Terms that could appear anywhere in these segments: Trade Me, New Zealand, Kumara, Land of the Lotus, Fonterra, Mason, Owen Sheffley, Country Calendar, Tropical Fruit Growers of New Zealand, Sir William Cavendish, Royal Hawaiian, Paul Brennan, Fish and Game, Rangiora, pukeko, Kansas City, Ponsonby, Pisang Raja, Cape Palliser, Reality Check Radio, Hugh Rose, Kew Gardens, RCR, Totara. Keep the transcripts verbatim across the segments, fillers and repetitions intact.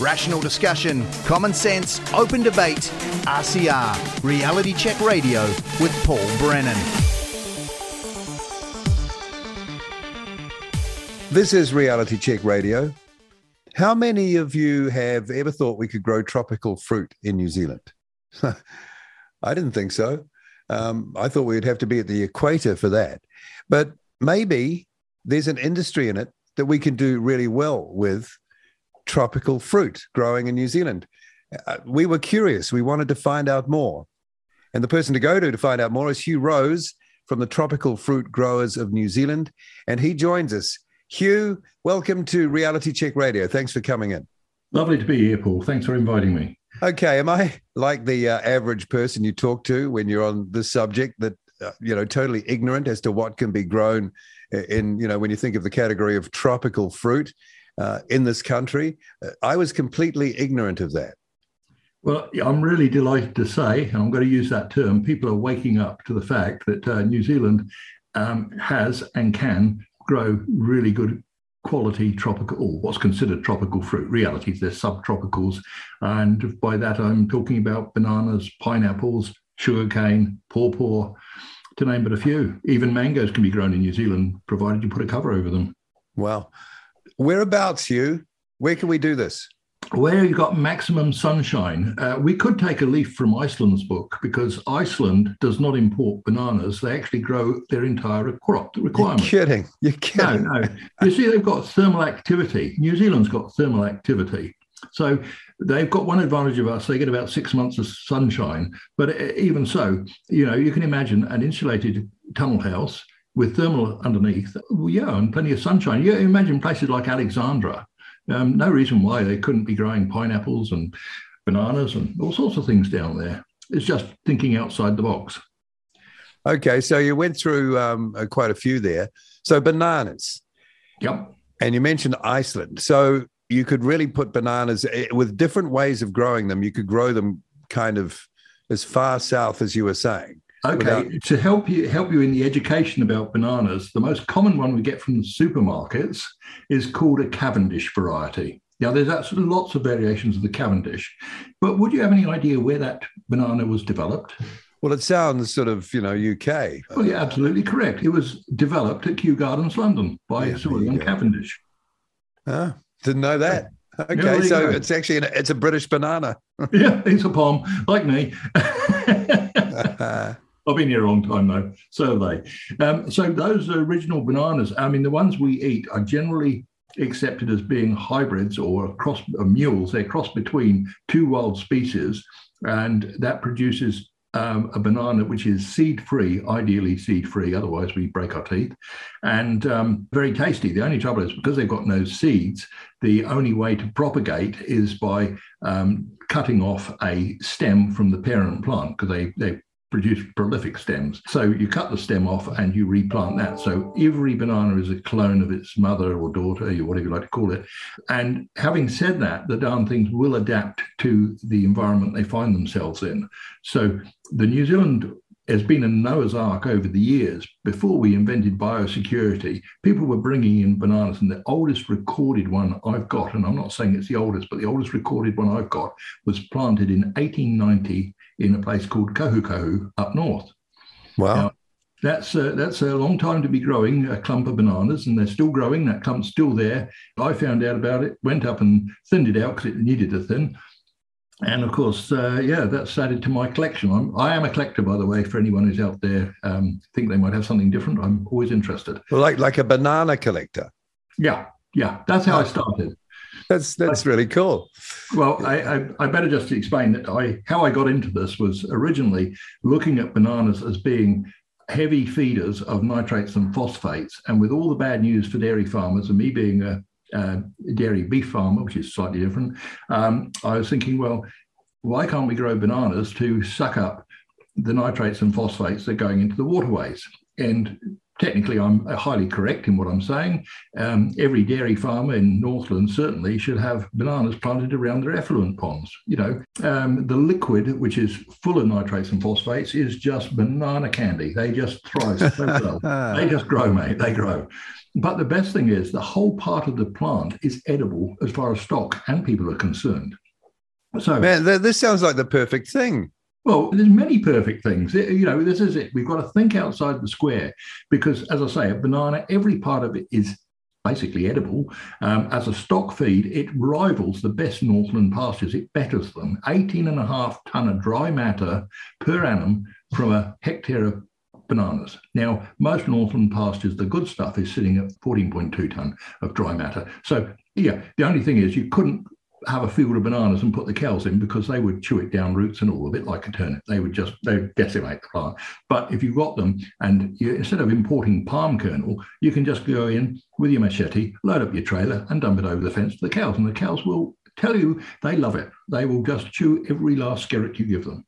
Rational discussion, common sense, open debate. R C R, Reality Check Radio with Paul Brennan. This is Reality Check Radio. How many of you have ever thought we could grow tropical fruit in New Zealand? I didn't think so. Um, I thought we'd have to be at the equator for that. But maybe there's an industry in it that we can do really well with tropical fruit growing in New Zealand. Uh, we were curious. We wanted to find out more. And the person to go to to find out more is Hugh Rose from the Tropical Fruit Growers of New Zealand. And he joins us. Hugh, welcome to Reality Check Radio. Thanks for coming in. Lovely to be here, Paul. Thanks for inviting me. Okay, am I like the uh, average person you talk to when you're on this subject that, uh, you know, totally ignorant as to what can be grown in, you know, when you think of the category of tropical fruit uh, in this country? Uh, I was completely ignorant of that. Well, I'm really delighted to say, and I'm going to use that term, people are waking up to the fact that uh, New Zealand um, has and can grow really good quality tropical, or what's considered tropical fruit. Realities, they're subtropicals. And by that, I'm talking about bananas, pineapples, sugarcane, pawpaw, to name but a few. Even mangoes can be grown in New Zealand, provided you put a cover over them. Wow. Whereabouts, Hugh? Where can we do this? Where you've got maximum sunshine. Uh, we could take a leaf from Iceland's book, because Iceland does not import bananas. They actually grow their entire crop requirement. You're kidding. You're kidding. No, no. You see, they've got thermal activity. New Zealand's got thermal activity. So they've got one advantage of us. They get about six months of sunshine. But even so, you know, you can imagine an insulated tunnel house with thermal underneath. Well, yeah, and plenty of sunshine. You imagine places like Alexandra. Um, no reason why they couldn't be growing pineapples and bananas and all sorts of things down there. It's just thinking outside the box. Okay, so you went through um, quite a few there. So bananas. Yep. And you mentioned Iceland. So you could really put bananas with different ways of growing them. You could grow them kind of as far south as you were saying. Okay, without... to help you help you in the education about bananas, the most common one we get from the supermarkets is called a Cavendish variety. Now, there's absolutely lots of variations of the Cavendish, but would you have any idea where that banana was developed? Well, it sounds sort of, you know, U K. Well, yeah, absolutely correct. It was developed at Kew Gardens, London, by yeah, Sir William Cavendish. Huh? Didn't know that. Yeah. Okay, yeah, so it's actually an, it's a British banana. Yeah, it's a palm, like me. I've been here a long time, though. So have they. Um, so those original bananas, I mean, the ones we eat are generally accepted as being hybrids or cross or mules. They're crossed between two wild species, and that produces um, a banana which is seed-free, ideally seed-free, otherwise we break our teeth, and um, very tasty. The only trouble is because they've got no seeds, the only way to propagate is by um, cutting off a stem from the parent plant, because they they produce prolific stems. So you cut the stem off and you replant that. So every banana is a clone of its mother or daughter, or whatever you like to call it. And having said that, the darn things will adapt to the environment they find themselves in. So the New Zealand has been a Noah's Ark over the years. Before we invented biosecurity, people were bringing in bananas, and the oldest recorded one I've got, and I'm not saying it's the oldest, but the oldest recorded one I've got was planted in eighteen ninety in a place called Kohukohu up north. Wow. Now, that's, a, that's a long time to be growing a clump of bananas, and they're still growing. That clump's still there. I found out about it, went up and thinned it out because it needed to thin. And, of course, uh, yeah, that's added to my collection. I'm, I am a collector, by the way, for anyone who's out there um, think they might have something different. I'm always interested. Well, like like a banana collector. Yeah, yeah. That's how I started. That's that's really cool. Well, I, I, I better just explain that I how I got into this was originally looking at bananas as being heavy feeders of nitrates and phosphates. And with all the bad news for dairy farmers, and me being a uh, dairy beef farmer, which is slightly different, um, I was thinking, well, why can't we grow bananas to suck up the nitrates and phosphates that are going into the waterways? And technically I'm highly correct in what I'm saying. Um, every dairy farmer in Northland certainly should have bananas planted around their effluent ponds. You know, um, the liquid, which is full of nitrates and phosphates, is just banana candy. They just thrive so well. They just grow, mate. They grow. But the best thing is the whole part of the plant is edible as far as stock and people are concerned. So, man, this sounds like the perfect thing. Well, there's many perfect things. You know, this is it. We've got to think outside the square because, as I say, a banana, every part of it is basically edible. Um, as a stock feed, it rivals the best Northland pastures. It betters them. eighteen and a half tonne of dry matter per annum from a hectare of bananas. Now, most Northland pastures, the good stuff is sitting at fourteen point two tonne of dry matter. So, yeah, the only thing is you couldn't have a field of bananas and put the cows in because they would chew it down roots and all, a bit like a turnip. They would just they would decimate the plant. But if you got them and you, instead of importing palm kernel, you can just go in with your machete, load up your trailer and dump it over the fence to the cows. And the cows will tell you they love it. They will just chew every last skerrick you give them.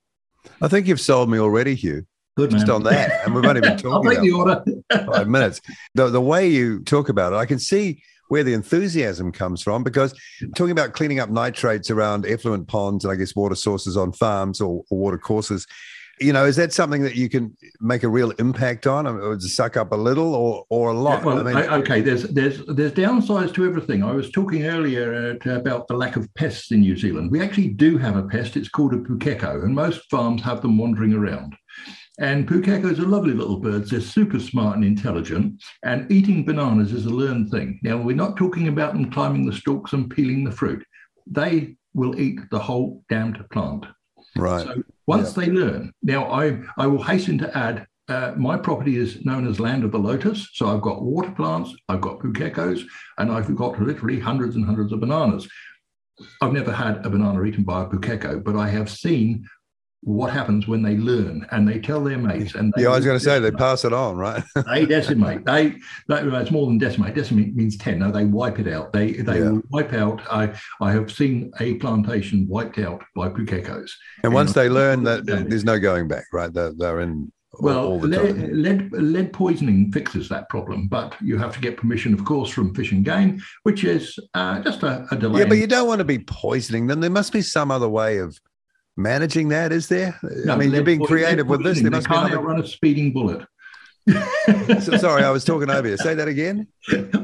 I think you've sold me already, Hugh. Good, just man. On that. And we've only been talking I'll make about the order. five minutes. The, the way you talk about it, I can see where the enthusiasm comes from, because talking about cleaning up nitrates around effluent ponds and I guess water sources on farms or, or water courses, you know, is that something that you can make a real impact on, or suck up a little or or a lot? Well, I mean, okay, there's there's there's downsides to everything. I was talking earlier about the lack of pests in New Zealand. We actually do have a pest. It's called a pukeko, and most farms have them wandering around. And pukekos are lovely little birds. They're super smart and intelligent. And eating bananas is a learned thing. Now, we're not talking about them climbing the stalks and peeling the fruit. They will eat the whole damned plant. Right. So once yeah. they learn. Now, I, I will hasten to add, uh, my property is known as Land of the Lotus. So I've got water plants, I've got pukekos, and I've got literally hundreds and hundreds of bananas. I've never had a banana eaten by a pukeko, but I have seen what happens when they learn and they tell their mates. And they yeah, I was going to say, they pass it on, right? They decimate. They, they, it's more than decimate. Decimate means ten. No, they wipe it out. They they yeah. wipe out. I I have seen a plantation wiped out by pukekos. And, and once I, they learn that there's no going back, right? They're, they're in well, all the lead, time. Lead, lead poisoning fixes that problem, but you have to get permission, of course, from Fish and Game, which is uh, just a, a delay. Yeah, but you don't want to be poisoning them. There must be some other way of managing that, is there? No, I mean, they're being creative with this. They must can't outrun a speeding bullet. So, sorry, I was talking over you. Say that again.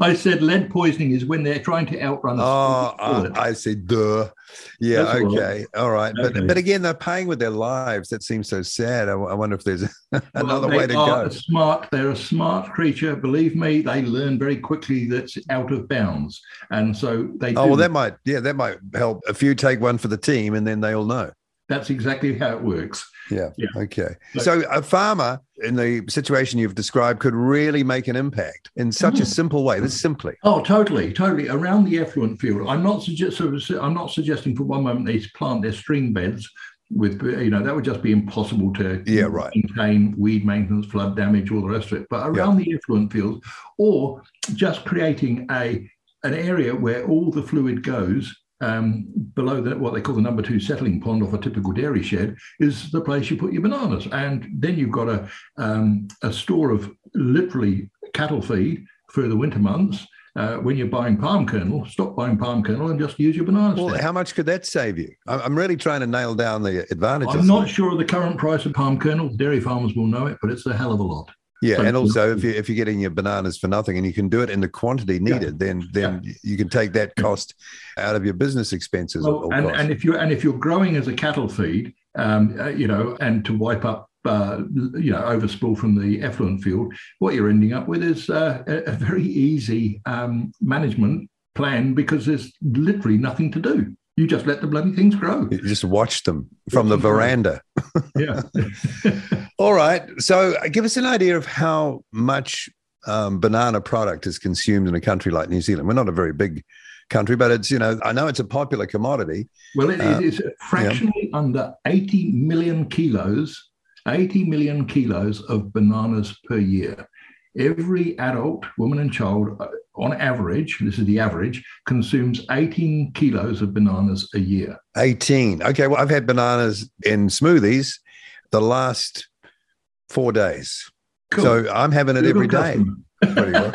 I said lead poisoning is when they're trying to outrun a oh, speeding bullet. Oh, I see. Duh. Yeah, that's okay. All right. Okay. But, but again, they're paying with their lives. That seems so sad. I, I wonder if there's another well, way to go. Smart. They're a smart creature. Believe me, they learn very quickly that's out of bounds. And so they do. Oh, well, that might, yeah, that might help. A few take one for the team and then they all know. That's exactly how it works. Yeah. yeah. Okay. So, so a farmer in the situation you've described could really make an impact in such mm. a simple way. This simply. Oh, totally, totally. Around the effluent field. I'm not suggest- I'm not suggesting for one moment they plant their stream beds with, you know, that would just be impossible to yeah, right. maintain, weed maintenance, flood damage, all the rest of it. But around yeah. the effluent field, or just creating a an area where all the fluid goes. Um, below that, what they call the number two settling pond off a typical dairy shed is the place you put your bananas. And then you've got a um, a store of literally cattle feed for the winter months. Uh, when you're buying palm kernel, stop buying palm kernel and just use your bananas. Well, how much could that save you? I'm really trying to nail down the advantages. I'm not sure of the current price of palm kernel. Dairy farmers will know it, but it's a hell of a lot. Yeah, so and also if you if you're getting your bananas for nothing and you can do it in the quantity needed, yeah. then then yeah. you can take that cost out of your business expenses. Well, and, and if you and if you're growing as a cattle feed, um, uh, you know, and to wipe up, uh, you know, overspill from the effluent field, what you're ending up with is uh, a, a very easy um, management plan because there's literally nothing to do. You just let the bloody things grow. You just watch them from the veranda. Yeah. All right. So give us an idea of how much um, banana product is consumed in a country like New Zealand. We're not a very big country, but it's, you know, I know it's a popular commodity. Well, it, uh, it is fractionally yeah. under eighty million kilos, eighty million kilos of bananas per year. Every adult, woman and child, on average, this is the average, consumes eighteen kilos of bananas a year. eighteen. Okay, well, I've had bananas in smoothies the last four days. Cool. So I'm having it You're every day. Pretty well.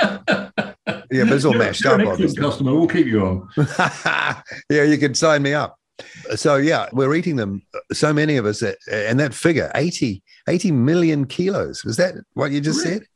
Yeah, but it's all mashed You're up. An excellent customer. We'll keep you on. Yeah, you could sign me up. So, yeah, we're eating them, so many of us. At, and that figure, eighty, eighty million kilos. Was that what you just really? said?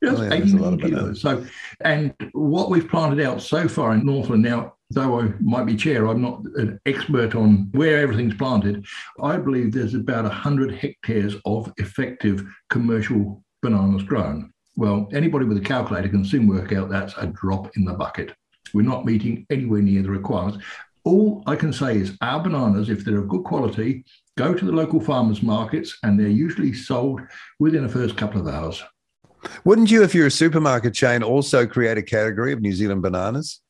Yes, oh, yeah, eighty million kilos. So, and what we've planted out so far in Northland now, though I might be chair, I'm not an expert on where everything's planted. I believe there's about one hundred hectares of effective commercial bananas grown. Well, anybody with a calculator can soon work out that's a drop in the bucket. We're not meeting anywhere near the requirements. All I can say is our bananas, if they're of good quality, go to the local farmers' markets, and they're usually sold within the first couple of hours. Wouldn't you, if you're a supermarket chain, also create a category of New Zealand bananas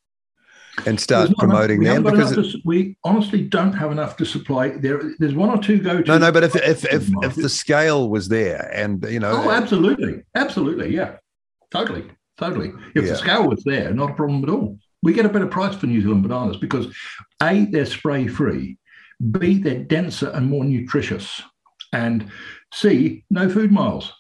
and start promoting enough, them? Because it, to, we honestly don't have enough to supply. There, there's one or two go-to. No, no, but if if if, if the scale was there, and you know, oh, absolutely, absolutely, yeah, totally, totally. If yeah. the scale was there, not a problem at all. We get a better price for New Zealand bananas because A, they're spray-free, B, they're denser and more nutritious, and C, no food miles.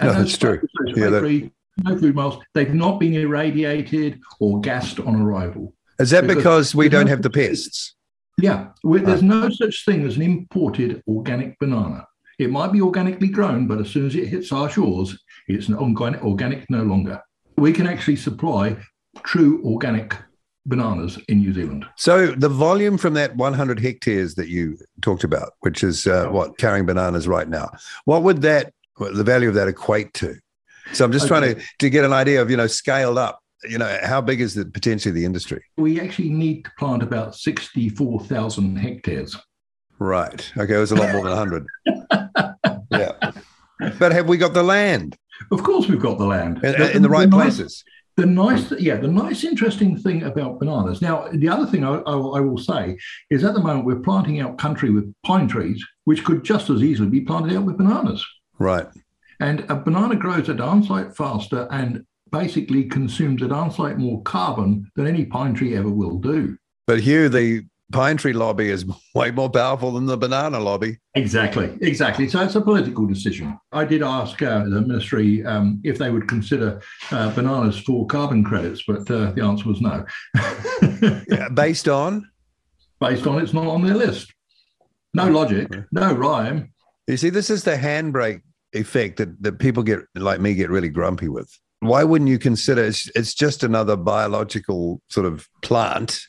And no, that's true. Yeah, that... No food miles. They've not been irradiated or gassed on arrival. Is that because, because we don't no have the pests? Yeah. Well, there's oh. no such thing as an imported organic banana. It might be organically grown, but as soon as it hits our shores, it's not organic no longer. We can actually supply true organic bananas in New Zealand. So the volume from that one hundred hectares that you talked about, which is uh, what, carrying bananas right now, what would that the value of that equate to? So I'm just okay. trying to, to get an idea of, you know, scaled up, you know, how big is the potentially the industry? We actually need to plant about sixty-four thousand hectares. Right. Okay, it was a lot more than one hundred. Yeah. But have we got the land? Of course we've got the land. In, in the right the places. Nice, the nice, yeah, the nice interesting thing about bananas. Now, the other thing I, I, I will say is at the moment we're planting out country with pine trees, which could just as easily be planted out with bananas. Right. And a banana grows at arm's length faster and basically consumes at arm's length more carbon than any pine tree ever will do. But Hugh, the pine tree lobby is way more powerful than the banana lobby. Exactly, exactly. So it's a political decision. I did ask uh, the ministry um, if they would consider uh, bananas for carbon credits, but uh, the answer was no. Yeah, based on? Based on it's not on their list. No logic, no rhyme. You see, this is the handbrake effect that, that people get like me get really grumpy with. Why wouldn't you consider it's, it's just another biological sort of plant?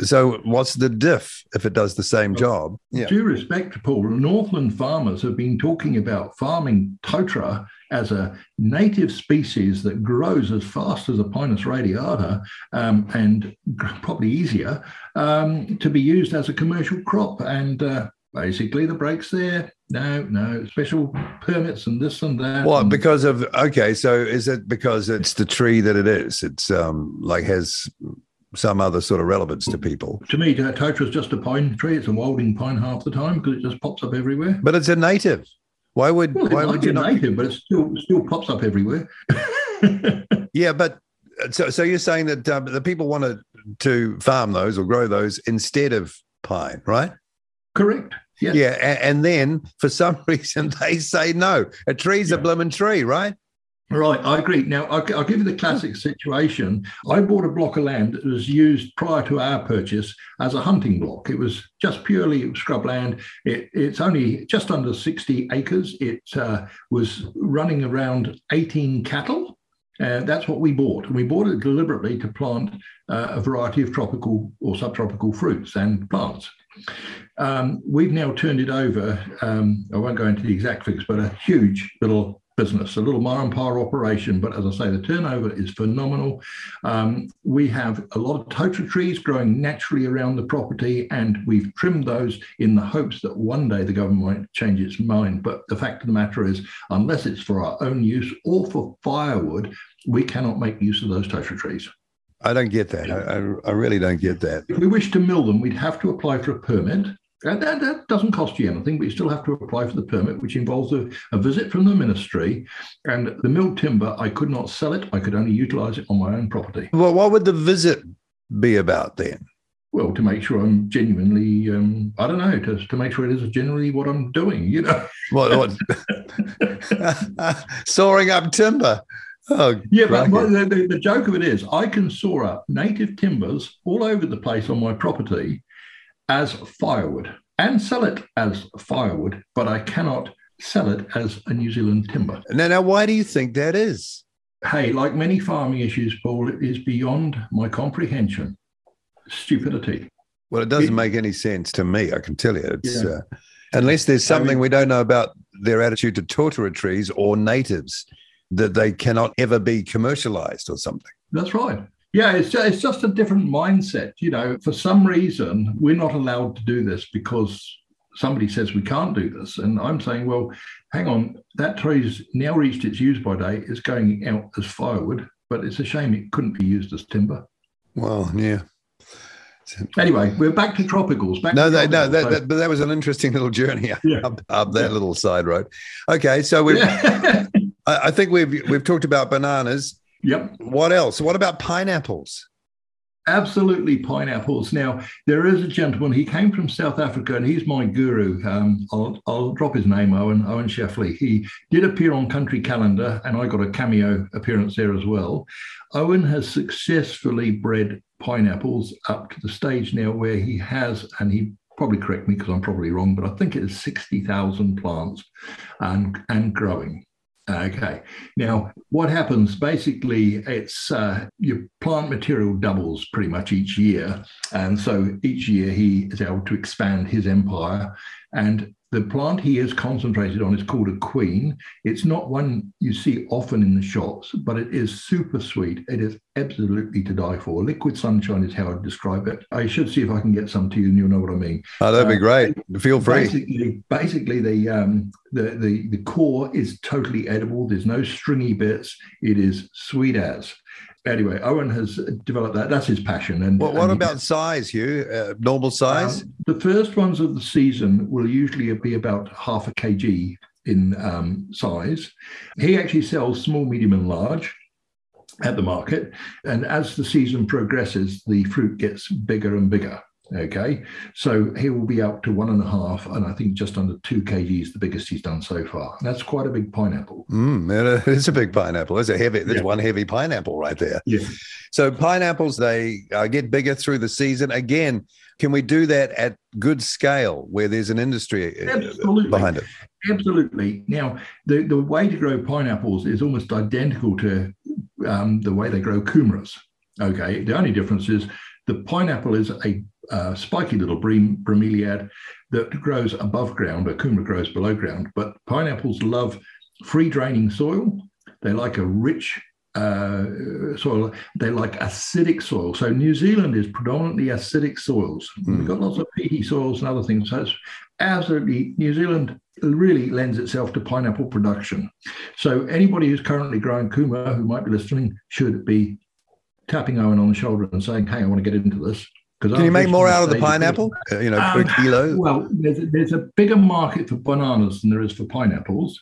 So what's the diff if it does the same job? Yeah. Due respect, Paul, Northland farmers have been talking about farming totara as a native species that grows as fast as a Pinus radiata um, and probably easier um, to be used as a commercial crop. And uh, basically the break's there. No, no, special permits and this and that. Well, because of, okay, so is it because it's the tree that it is? It's um, like has some other sort of relevance to people. To me, totara is just a pine tree. It's a wilding pine half the time because it just pops up everywhere. But it's a native. Why would, well, why would you not? It's a native, but it still, still pops up everywhere. Yeah, but so so you're saying that uh, the people wanted to farm those or grow those instead of pine, right? Correct. Yes. Yeah, and then for some reason they say no. A tree's yeah. a blooming tree, right? Right, I agree. Now, I'll give you the classic situation. I bought a block of land that was used prior to our purchase as a hunting block. It was just purely scrubland. It, it's only just under sixty acres. It uh, was running around eighteen cattle. Uh, that's what we bought. We bought it deliberately to plant uh, a variety of tropical or subtropical fruits and plants. Um, we've now turned it over, um, I won't go into the exact figures, but a huge little business, a little mile and power operation. But as I say, the turnover is phenomenal. Um, we have a lot of totara trees growing naturally around the property, and we've trimmed those in the hopes that one day the government might change its mind. But the fact of the matter is, unless it's for our own use or for firewood, we cannot make use of those totara trees. I don't get that. I, I really don't get that. If we wish to mill them, we'd have to apply for a permit. And that, that doesn't cost you anything, but you still have to apply for the permit, which involves a, a visit from the ministry. And the milled timber, I could not sell it. I could only utilise it on my own property. Well, what would the visit be about then? well, to make sure I'm genuinely, um, I don't know, to, to make sure it is generally what I'm doing, you know. What? what? Sawing up timber. Oh, yeah, but my, the, the joke of it is I can saw up native timbers all over the place on my property as firewood and sell it as firewood, but I cannot sell it as a New Zealand timber. Now, now why do you think that is? Hey, like many farming issues, Paul, it is beyond my comprehension. Stupidity. Well, it doesn't it, make any sense to me, I can tell you. It's, yeah. uh, unless there's something I mean, we don't know about their attitude to totara trees or natives, that they cannot ever be commercialized or something. That's right. Yeah, it's just, it's just a different mindset. You know, for some reason, we're not allowed to do this because somebody says we can't do this. And I'm saying, well, hang on, that tree's now reached its use by date. It's going out as firewood, but it's a shame it couldn't be used as timber. Well, yeah. Anyway, we're back to tropicals. Back no, to they, tropicals, no, that, so. that, but that was an interesting little journey yeah. up, up that yeah. little side road. Okay, so we've, yeah. I, I think we've we've talked about bananas. Yep. What else? What about pineapples? Absolutely, pineapples. Now, there is a gentleman. He came from South Africa, and he's my guru. Um, I'll, I'll drop his name, Owen, Owen Sheffley. He did appear on Country Calendar, and I got a cameo appearance there as well. Owen has successfully bred pineapples up to the stage now where he has, and he probably correct me because I'm probably wrong, but I think it is sixty thousand plants and, and growing. Okay. Now, what happens basically, it's uh, your plant material doubles pretty much each year. And so each year he is able to expand his empire. And the plant he is concentrated on is called a queen. It's not one you see often in the shops, but it is super sweet. It is absolutely to die for. Liquid sunshine is how I'd describe it. I should see if I can get some to you and you'll know what I mean. Oh, that'd um, be great. Feel free. Basically, basically the, um, the, the, the core is totally edible. There's no stringy bits. It is sweet as. Anyway, Owen has developed that. That's his passion. And well, what and about he, size, Hugh? Uh, normal size? Um, the first ones of the season will usually be about half a kg in um, size. He actually sells small, medium, and large at the market. And as the season progresses, the fruit gets bigger and bigger. Okay, so he will be up to one and a half, and I think just under two kgs, the biggest he's done so far. That's quite a big pineapple. Mm, it's a big pineapple. It's a heavy. There's yeah. one heavy pineapple right there. Yeah. So pineapples, they uh, get bigger through the season. Again, can we do that at good scale where there's an industry Absolutely. behind it? Absolutely. Now, the, the way to grow pineapples is almost identical to um, the way they grow kumaras. Okay, the only difference is the pineapple is a Uh, spiky little brome- bromeliad that grows above ground, a kumara grows below ground. But pineapples love free-draining soil. They like a rich uh, soil. They like acidic soil. So New Zealand is predominantly acidic soils. Mm. We've got lots of peaty soils and other things. So it's absolutely, New Zealand really lends itself to pineapple production. So anybody who's currently growing kumara who might be listening should be tapping Owen on the shoulder and saying, hey, I want to get into this. Can I'm you make more out of the pineapple, uh, you know, um, per kilo? Well, there's a, there's a bigger market for bananas than there is for pineapples.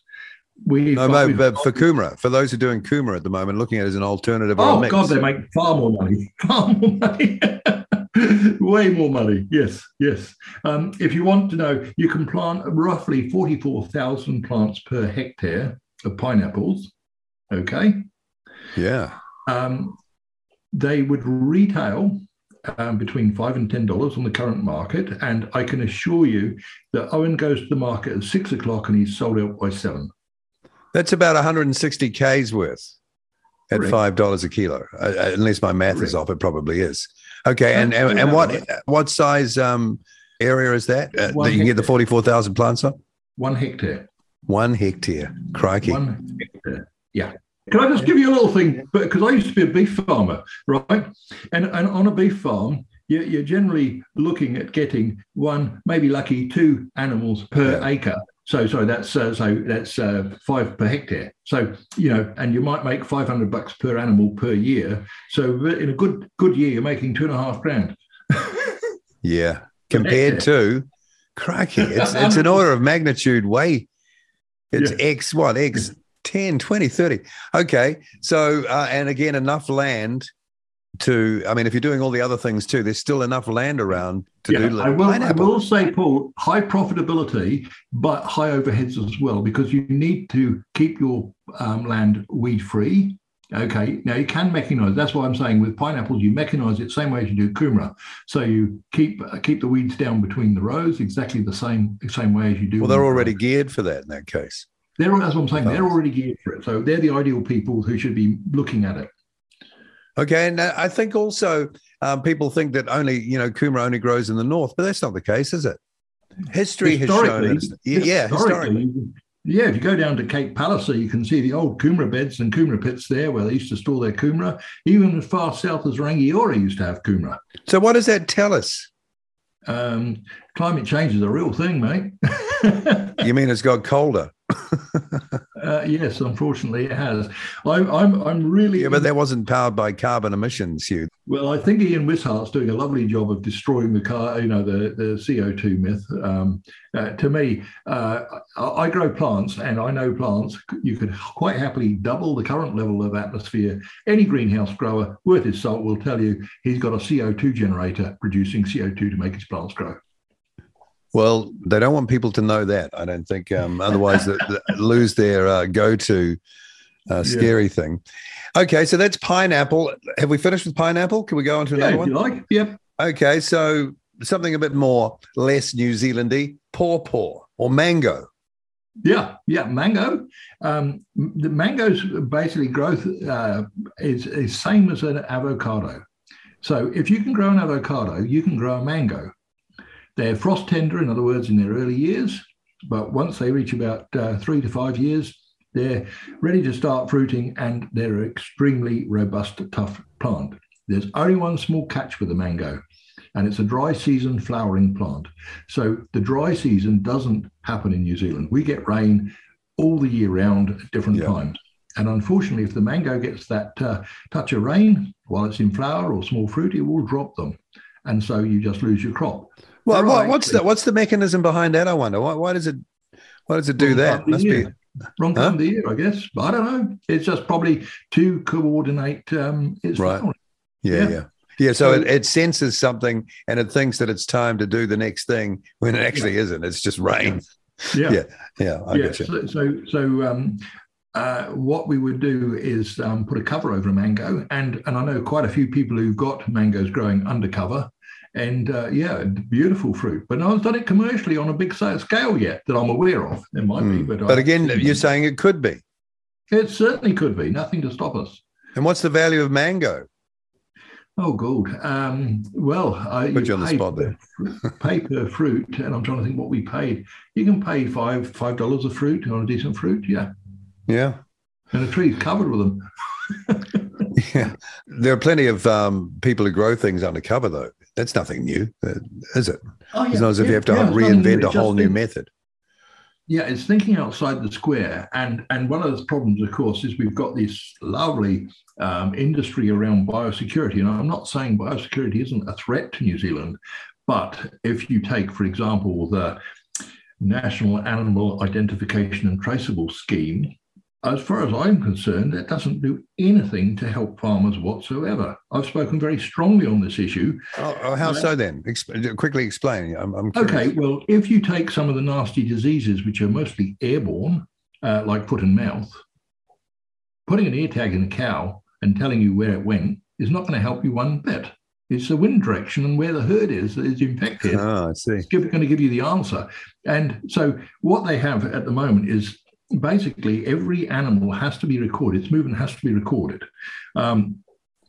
We've no, got, no, but got, for kumara, for those who are doing kumara at the moment, looking at it as an alternative. Oh, God, they make far more money, far more money, way more money. Yes, yes. Um, if you want to know, you can plant roughly forty-four thousand plants per hectare of pineapples, okay? Yeah. Um, they would retail... Um, between five and ten dollars on the current market, and I can assure you that Owen goes to the market at six o'clock and he's sold out by seven. That's about one hundred sixty k's worth at Correct. five dollars a kilo, uh, unless my math Correct. is off. It probably is. Okay, and and, and what what size um, area is that uh, that you can hectare. get the forty-four thousand plants on? One hectare. One hectare. Crikey. One hectare. Yeah. Can I just give you a little thing? Because I used to be a beef farmer, right? And and on a beef farm, you're, you're generally looking at getting one, maybe lucky two animals per yeah. acre. So so that's uh, so that's uh, five per hectare. So you know, and you might make five hundred bucks per animal per year. So in a good good year, you're making two and a half grand. yeah, compared to, crikey, it's it's an order of magnitude way. It's yeah. x what x. ten, twenty, thirty. Okay. So, uh, and again, enough land to, I mean, if you're doing all the other things too, there's still enough land around to yeah, do like I will, pineapple. I will say, Paul, high profitability, but high overheads as well, because you need to keep your um, land weed-free. Okay, now you can mechanize. That's why I'm saying with pineapples, you mechanize it same way as you do kumara. So you keep uh, keep the weeds down between the rows exactly the same same way as you do. Well, they're already geared for that in that case. They're, that's what I'm saying. Oh. They're already geared for it. So they're the ideal people who should be looking at it. Okay, and I think also um, people think that only, you know, kumara only grows in the north, but that's not the case, is it? History has shown it. Yeah, historically. historically. Yeah, if you go down to Cape Palliser, you can see the old kumara beds and kumara pits there where they used to store their kumara. Even as far south as Rangiora used to have kumara. So what does that tell us? Um, climate change is a real thing, mate. You mean it's got colder? uh, yes, unfortunately it has. I'm, I'm, I'm really... Yeah, but that wasn't powered by carbon emissions, Hugh. Well, I think Ian Wishart's doing a lovely job of destroying the car, you know, the, the C O two myth. Um, uh, to me, uh, I, I grow plants, and I know plants. You could quite happily double the current level of atmosphere. Any greenhouse grower worth his salt will tell you he's got a C O two generator producing C O two to make his plants grow. Well, they don't want people to know that, I don't think. Um, otherwise, they, they lose their uh, go-to uh, scary yeah. thing. Okay, so that's pineapple. Have we finished with pineapple? Can we go on to another yeah, if you one? Like, yep. Okay, so something a bit more less New Zealand-y, pawpaw or mango. Yeah, yeah, mango. Um, the mango's basically growth uh, is the same as an avocado. So if you can grow an avocado, you can grow a mango. They're frost tender, in other words, in their early years, but once they reach about uh, three to five years, they're ready to start fruiting, and they're an extremely robust, tough plant. There's only one small catch with the mango, and it's a dry season flowering plant. So the dry season doesn't happen in New Zealand. We get rain all the year round at different yeah. times. And unfortunately, if the mango gets that uh, touch of rain while it's in flower or small fruit, it will drop them. And so you just lose your crop. Well, right. what's the what's the mechanism behind that? I wonder why, why does it why does it do Wrong that? Must be Wrong time huh? of the year, I guess. But I don't know. It's just probably to coordinate. Um, its right. Yeah, yeah, yeah, yeah. So, so it, it senses something and it thinks that it's time to do the next thing when it actually yeah. isn't. It's just rain. Yeah, yeah, yeah. I yeah. get you. So, so, so um, uh, what we would do is um, put a cover over a mango, and and I know quite a few people who've got mangoes growing under cover. And, uh, yeah, beautiful fruit. But no one's done it commercially on a big scale yet that I'm aware of. It might mm. be. But, but I, again, you're know. saying it could be. It certainly could be. Nothing to stop us. And what's the value of mango? Oh, good. Um, well, I put you, you on the spot there. Pay per fruit, and I'm trying to think what we paid. You can pay five five dollars a fruit on a decent fruit, yeah. Yeah. And a tree's covered with them. Yeah. There are plenty of um, people who grow things under cover, though. That's nothing new, is it? Oh, yeah, it's not as if yeah, you have to yeah, reinvent a whole new think, method. Yeah, it's thinking outside the square. And and one of the problems, of course, is we've got this lovely um, industry around biosecurity. And I'm not saying biosecurity isn't a threat to New Zealand, but if you take, for example, the National Animal Identification and Traceable Scheme, as far as I'm concerned, that doesn't do anything to help farmers whatsoever. I've spoken very strongly on this issue. Oh, how so then? Exp- quickly explain. I'm, I'm okay, well, if you take some of the nasty diseases, which are mostly airborne, uh, like foot and mouth, putting an ear tag in a cow and telling you where it went is not going to help you one bit. It's the wind direction and where the herd is that is infected. Oh, I see. It's going to give you the answer. And so what they have at the moment is... basically, every animal has to be recorded. Its movement has to be recorded. Um,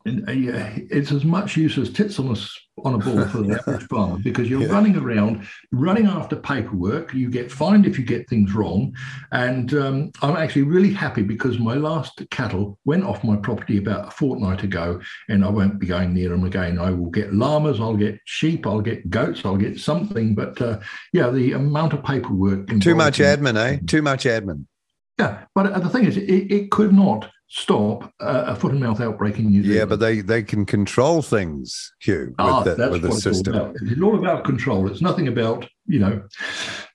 and, uh, it's as much use as tits on a, on a ball for the average farmer, because you're yeah. running around, running after paperwork. You get fined if you get things wrong. And um, I'm actually really happy because my last cattle went off my property about a fortnight ago, and I won't be going near them again. I will get llamas, I'll get sheep, I'll get goats, I'll get something. But, uh, yeah, the amount of paperwork. Too much admin, eh? Too much admin. Yeah, but the thing is, it, it could not stop uh, a foot and mouth outbreak in New Zealand. Yeah, but they, they can control things, Hugh, with ah, the, that's with the system. It's all about. It's all about control. It's nothing about, you know,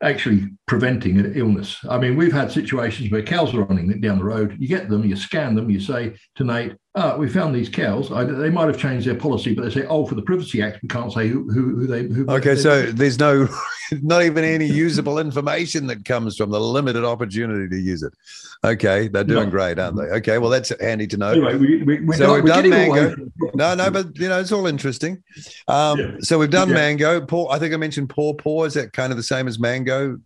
actually preventing an illness. I mean, we've had situations where cows are running down the road. You get them, you scan them, you say to Nate, oh, we found these cows. I, they might have changed their policy, but they say, oh, for the Privacy Act, we can't say who, who, who they... Who okay, they, so there's no, not even any usable information that comes from the limited opportunity to use it. Okay, they're doing no. great, aren't they? Okay, well, that's handy to know. Anyway, we, we, we're so not, we've done mango. No, no, but, you know, it's all interesting. Um, yeah. So we've done yeah. mango. Paw, I think I mentioned paw paw. Is that kind of the same as mango?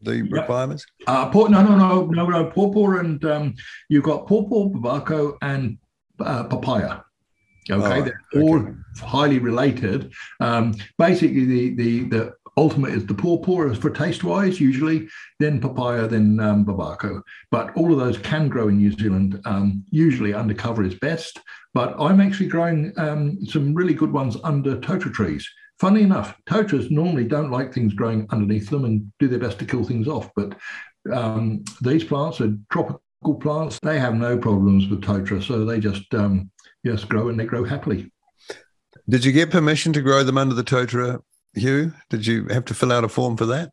The requirements? Uh, paw, no, no, no, no, no. Pawpaw and um, you've got pawpaw, tobacco, and uh, papaya. Okay, oh, they're okay. all highly related. Um, basically, the the the ultimate is the pawpaw is for taste wise, usually, then papaya, then um, tobacco. But all of those can grow in New Zealand. Um, usually, under cover is best. But I'm actually growing um, some really good ones under totara trees. Funny enough, totaras normally don't like things growing underneath them and do their best to kill things off. But um, these plants are tropical plants. They have no problems with totara, so they just um, just grow and they grow happily. Did you get permission to grow them under the totara, Hugh? Did you have to fill out a form for that?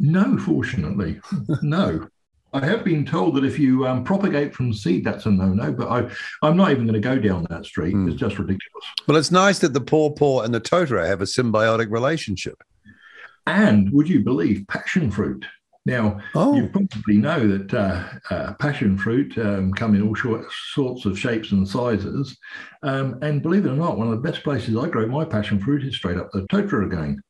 No, fortunately, no. I have been told that if you um, propagate from seed, that's a no-no, but I, I'm not even going to go down that street. Mm. It's just ridiculous. Well, it's nice that the pawpaw and the totara have a symbiotic relationship. And would you believe passion fruit? Now, oh. you probably know that uh, uh, passion fruit um, come in all short, sorts of shapes and sizes. Um, and believe it or not, one of the best places I grow my passion fruit is straight up the totara again.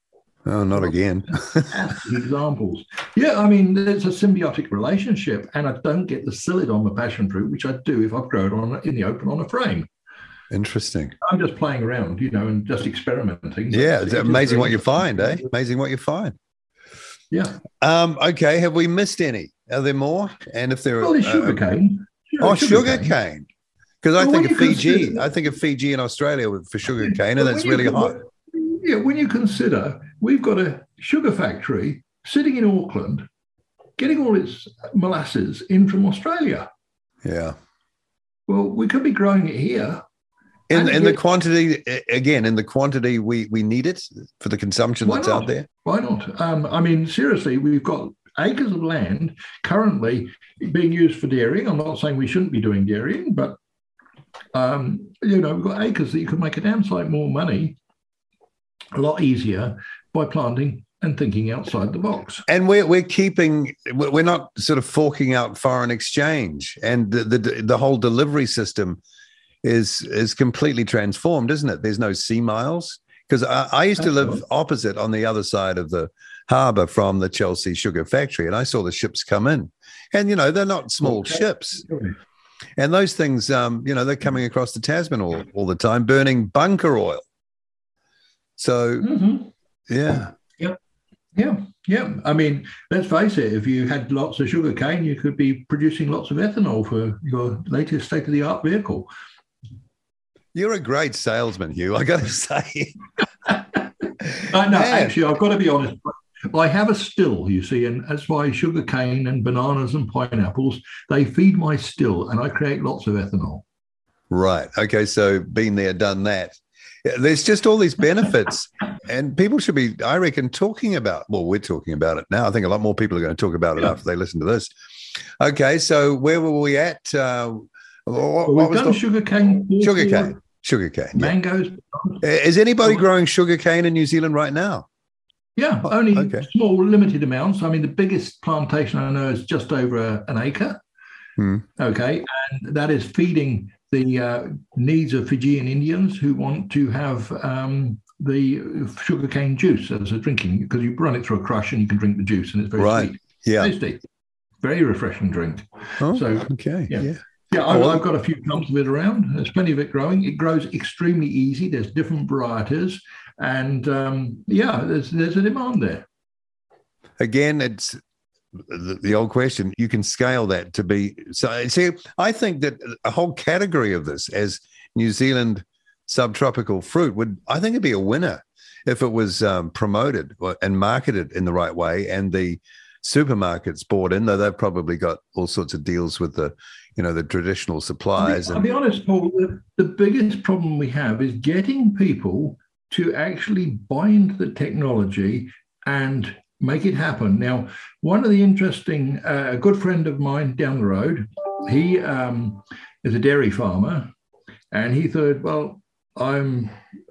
Oh, not again. Examples. Yeah, I mean, it's a symbiotic relationship, and I don't get the psyllid on the passion fruit, which I do if I've grown on in the open on a frame. Interesting. I'm just playing around, you know, and just experimenting. Yeah, it's amazing what you find, eh? Amazing what you find. Yeah. Um, okay, have we missed any? Are there more? And if there well, are... Well, there's sugarcane. Uh, oh, sugarcane. Because well, I think of Fiji. Consider- I think of Fiji in Australia for sugarcane, well, and that's really hot. Yeah, when you consider we've got a sugar factory sitting in Auckland getting all its molasses in from Australia. Yeah. Well, we could be growing it here. In, in it, the quantity, again, in the quantity we, we need it for the consumption that's not? out there. Why not? Um, I mean, seriously, we've got acres of land currently being used for dairying. I'm not saying we shouldn't be doing dairying, but, um, you know, we've got acres that you could make a damn sight more money a lot easier by planting and thinking outside the box. And we're we're keeping we're not sort of forking out foreign exchange, and the the, the whole delivery system is is completely transformed, isn't it? There's no sea miles, because I, I used to live opposite on the other side of the harbour from the Chelsea sugar factory, and I saw the ships come in, and you know they're not small okay. ships. And those things, um, you know, they're coming across the Tasman all, all the time, burning bunker oil. So, mm-hmm. yeah. Yeah. Yeah. Yeah. I mean, let's face it, if you had lots of sugar cane, you could be producing lots of ethanol for your latest state-of-the-art vehicle. You're a great salesman, Hugh, I got to say. uh, no, Man. actually, I've got to be honest. I have a still, you see, and that's why sugar cane and bananas and pineapples, they feed my still, and I create lots of ethanol. Right. Okay, so been there, done that. There's just all these benefits, and people should be, I reckon, talking about, well, we're talking about it now. I think a lot more people are going to talk about it yeah. after they listen to this. Okay, so where were we at? Uh, what, well, we've what was done the, sugarcane. Sugarcane. Sugarcane. Mangoes. Yeah. Is anybody growing sugarcane in New Zealand right now? Yeah, only okay. small, limited amounts. I mean, the biggest plantation I know is just over an acre. Hmm. Okay, and that is feeding the uh, needs of Fijian Indians who want to have um, the sugarcane juice as a drinking, because you run it through a crush and you can drink the juice, and it's very right. sweet. Yeah. Tasty. Very refreshing drink. Oh, so, okay. Yeah. Yeah, yeah I've, well, I've got a few clumps of it around. There's plenty of it growing. It grows extremely easy. There's different varieties. And, um, yeah, there's, there's a demand there. Again, it's... the old question, you can scale that to be so. See, I think that a whole category of this as New Zealand subtropical fruit would, I think it'd be a winner if it was um, promoted and marketed in the right way, and the supermarkets bought in, though they've probably got all sorts of deals with the, you know, the traditional suppliers. I'll be, I'll be honest, Paul, the, the biggest problem we have is getting people to actually buy into the technology and make it happen. Now, one of the interesting, uh, a good friend of mine down the road, he um, is a dairy farmer, and he thought, well, I'm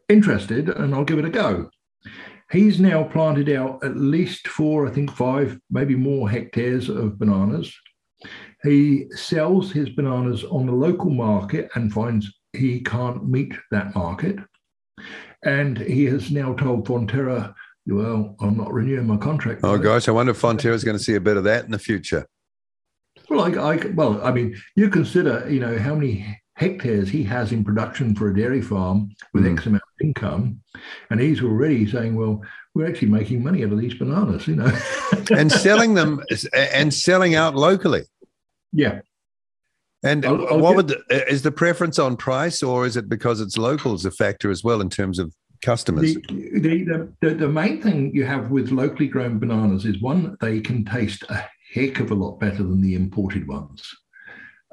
interested and I'll give it a go. He's now planted out at least four, I think five, maybe more hectares of bananas. He sells his bananas on the local market and finds he can't meet that market. And he has now told Fonterra, well, I'm not renewing my contract. Oh, gosh, I wonder if Fonterra's going to see a bit of that in the future. Well, I, I, well, I mean, you consider, you know, how many hectares he has in production for a dairy farm with mm. X amount of income. And he's already saying, well, we're actually making money out of these bananas, you know. And selling them and selling out locally. Yeah. And I'll, I'll what get, would the, is the preference on price, or is it because it's local is a factor as well in terms of customers? The, the, the, the main thing you have with locally grown bananas is, one, they can taste a heck of a lot better than the imported ones.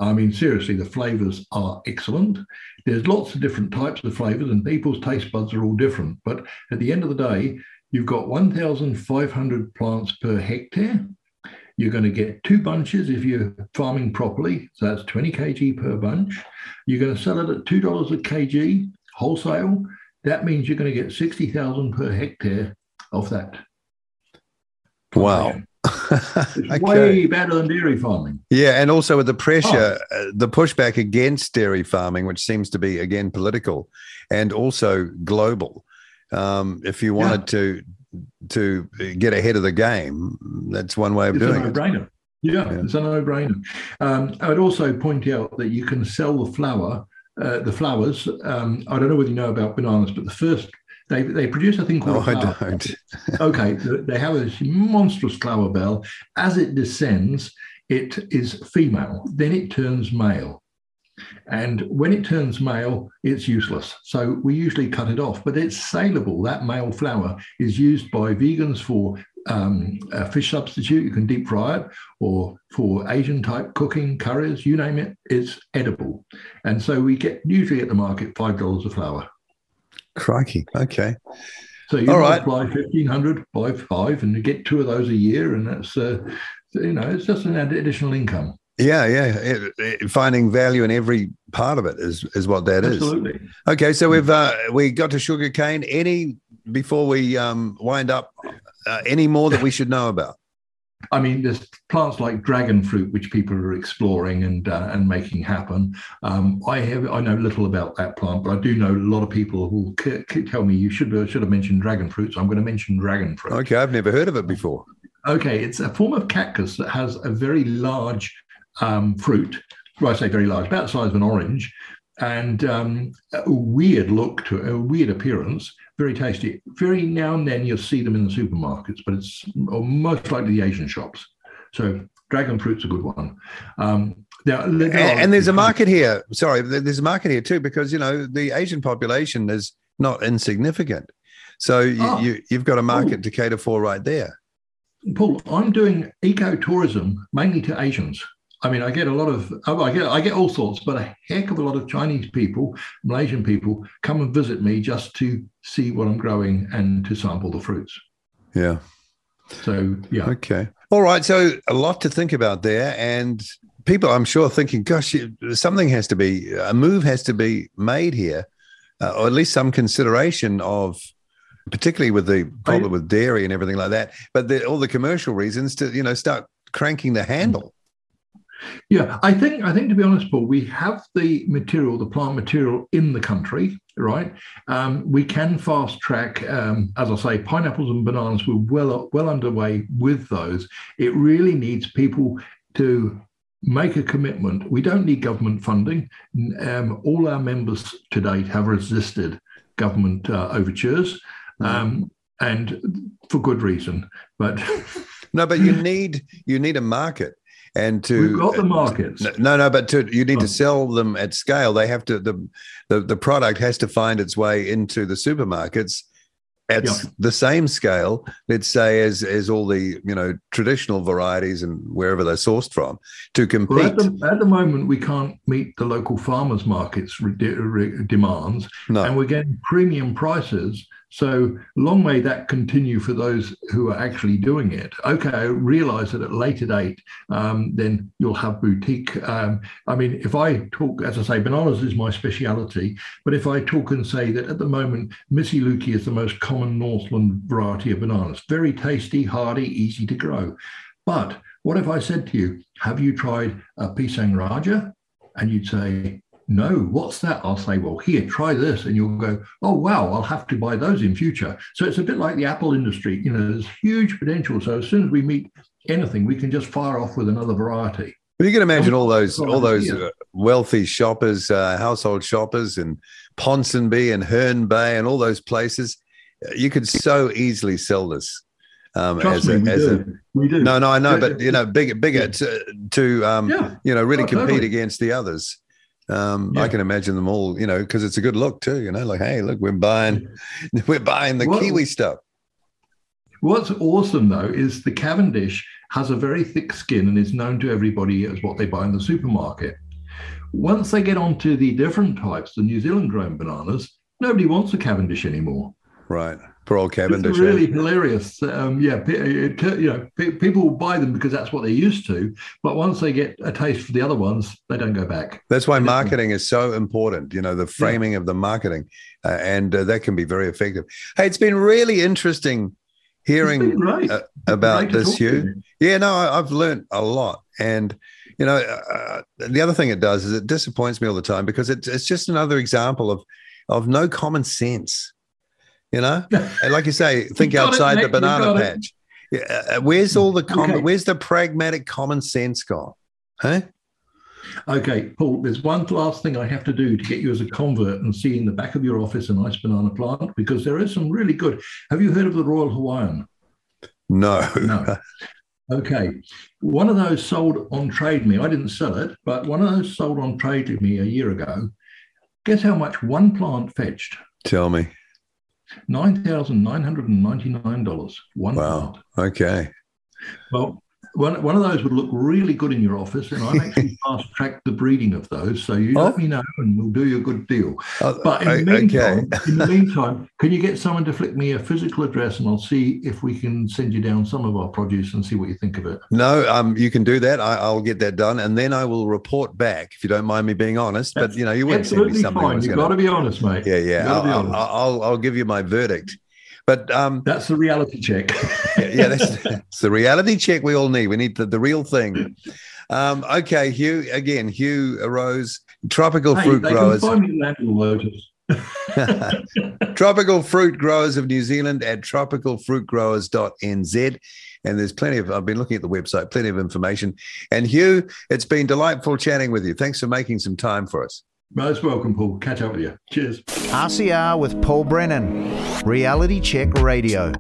I mean, seriously, the flavors are excellent. There's lots of different types of flavors, and people's taste buds are all different. But at the end of the day, you've got one thousand five hundred plants per hectare. You're going to get two bunches if you're farming properly. So that's twenty kilograms per bunch. You're going to sell it at two dollars a kilogram wholesale. That means you're going to get sixty thousand per hectare of that. Wow. Um, it's okay. Way better than dairy farming. Yeah, and also with the pressure, oh. uh, the pushback against dairy farming, which seems to be, again, political and also global. Um, if you wanted yeah. to... to get ahead of the game, that's one way of it's doing a no-brainer. it. Yeah, yeah, it's a no-brainer. Um, I would also point out that you can sell the flower, uh, the flowers. Um, I don't know whether you know about bananas, but the first they they produce a thing called. Oh, a flower. I don't. Okay, they have this monstrous flower bell. As it descends, it is female. Then it turns male. And when it turns male, it's useless. So we usually cut it off, but it's saleable. That male flower is used by vegans for um, a fish substitute. You can deep fry it, or for Asian type cooking, curries, you name it, it's edible. And so we get usually at the market five dollars a flower. Crikey. Okay. So you multiply fifteen hundred by five and you get two of those a year. And that's, uh, you know, it's just an additional income. Yeah, yeah. It, it, finding value in every part of it is, is what that Absolutely. Is. Absolutely. Okay, so we've uh, we got to sugarcane. Any, before we um, wind up, uh, any more that we should know about? I mean, there's plants like dragon fruit, which people are exploring and uh, and making happen. Um, I have I know little about that plant, but I do know a lot of people who c- c- tell me you should, uh, should have mentioned dragon fruit, so I'm going to mention dragon fruit. Okay, I've never heard of it before. Okay, it's a form of cactus that has a very large... Um, fruit, well, I say very large, about the size of an orange, and um, a weird look to it, a weird appearance, very tasty. Very now and then you'll see them in the supermarkets, but it's most likely the Asian shops. So dragon fruit's a good one. Um, now, and, and there's a market here. Sorry, there's a market here too, because, you know, the Asian population is not insignificant. So you, oh, you, you've got a market oh. to cater for right there. Paul, I'm doing ecotourism mainly to Asians. I mean, I get a lot of, I get, I get all sorts, but a heck of a lot of Chinese people, Malaysian people come and visit me just to see what I'm growing and to sample the fruits. Yeah. So, yeah. Okay. All right. So a lot to think about there, and people, I'm sure, thinking, gosh, something has to be, a move has to be made here, uh, or at least some consideration of, particularly with the problem with dairy and everything like that, but the, all the commercial reasons to, you know, start cranking the handle. Mm-hmm. Yeah, I think, I think to be honest, Paul, we have the material, the plant material in the country, right? Um, we can fast track, um, as I say, pineapples and bananas were well, well underway with those. It really needs people to make a commitment. We don't need government funding. Um, all our members to date have resisted government uh, overtures, um, and for good reason. But no, but you need you need a market. And to we've got the markets. No, no, but to, you need oh. to sell them at scale. They have to the, the the product has to find its way into the supermarkets at yeah. the same scale, let's say, as as all the you know traditional varieties and wherever they're sourced from to compete. Well, at, the, at the moment, we can't meet the local farmers' markets re- re- demands, no. and we're getting premium prices So long may that continue for those who are actually doing it. Okay, I realise that at a later date, um, then you'll have boutique. Um, I mean, if I talk, as I say, bananas is my speciality, but if I talk and say that at the moment, Missy Lukey is the most common Northland variety of bananas, very tasty, hardy, easy to grow. But what if I said to you, have you tried a Pisang Raja? And you'd say, no, what's that? I'll say, well, here, try this. And you'll go, oh, wow, I'll have to buy those in future. So it's a bit like the apple industry. You know, there's huge potential. So as soon as we meet anything, we can just fire off with another variety. But you can imagine all those all those wealthy shoppers, uh, household shoppers in Ponsonby and Herne Bay and all those places. You could so easily sell this. Um, Trust as me, a, we, as do. A, we do. No, no, I know, but, you know, bigger, bigger yeah. to, to um, yeah. you know, really oh, compete totally. against the others. Um, yeah. I can imagine them all, you know, because it's a good look too, you know, like, hey, look, we're buying, we're buying the what, Kiwi stuff. What's awesome though is the Cavendish has a very thick skin and is known to everybody as what they buy in the supermarket. Once they get onto the different types, the New Zealand grown bananas, nobody wants a Cavendish anymore. Right. For old Cavendish. It's really yeah. hilarious. Um, yeah, it, you know, people will buy them because that's what they're used to. But once they get a taste for the other ones, they don't go back. That's why marketing is so important, you know, the framing yeah. of the marketing. Uh, and uh, that can be very effective. Hey, it's been really interesting hearing uh, about this, Hugh. Yeah, no, I, I've learned a lot. And, you know, uh, the other thing it does is it disappoints me all the time because it, it's just another example of of no common sense. You know, and like you say, think outside it, the banana patch. Yeah, where's all the com- okay. where's the pragmatic common sense gone? Huh? Okay, Paul, there's one last thing I have to do to get you as a convert and see in the back of your office a nice banana plant, because there is some really good. Have you heard of the Royal Hawaiian? No. No. Okay. One of those sold on Trade Me. I didn't sell it, but one of those sold on Trade Me a year ago. Guess how much one plant fetched? Tell me. nine thousand nine hundred ninety-nine dollars. One wow. Plant. Okay. Well, one, one of those would look really good in your office, and I've actually fast-tracked the breeding of those, so you oh. let me know and we'll do you a good deal. Oh, but in, I, the meantime, okay. in the meantime, can you get someone to flick me a physical address and I'll see if we can send you down some of our produce and see what you think of it? No, um, you can do that. I, I'll get that done, and then I will report back, if you don't mind me being honest. That's but, you know, you wouldn't send me something. Fine. You've gonna... got to be honest, mate. Yeah, yeah. I'll, I'll, I'll, I'll give you my verdict. But um, that's the reality check. yeah, yeah that's, that's the reality check we all need. We need the, the real thing. Um, okay, Hugh, again, Hugh Rose, Tropical hey, Fruit they Growers. Can find me Land of the Lotus. Tropical Fruit Growers of New Zealand at tropical fruit growers dot n z. And there's plenty of, I've been looking at the website, plenty of information. And Hugh, it's been delightful chatting with you. Thanks for making some time for us. Most welcome, Paul. Catch up with you. Cheers. R C R with Paul Brennan. Reality Check Radio.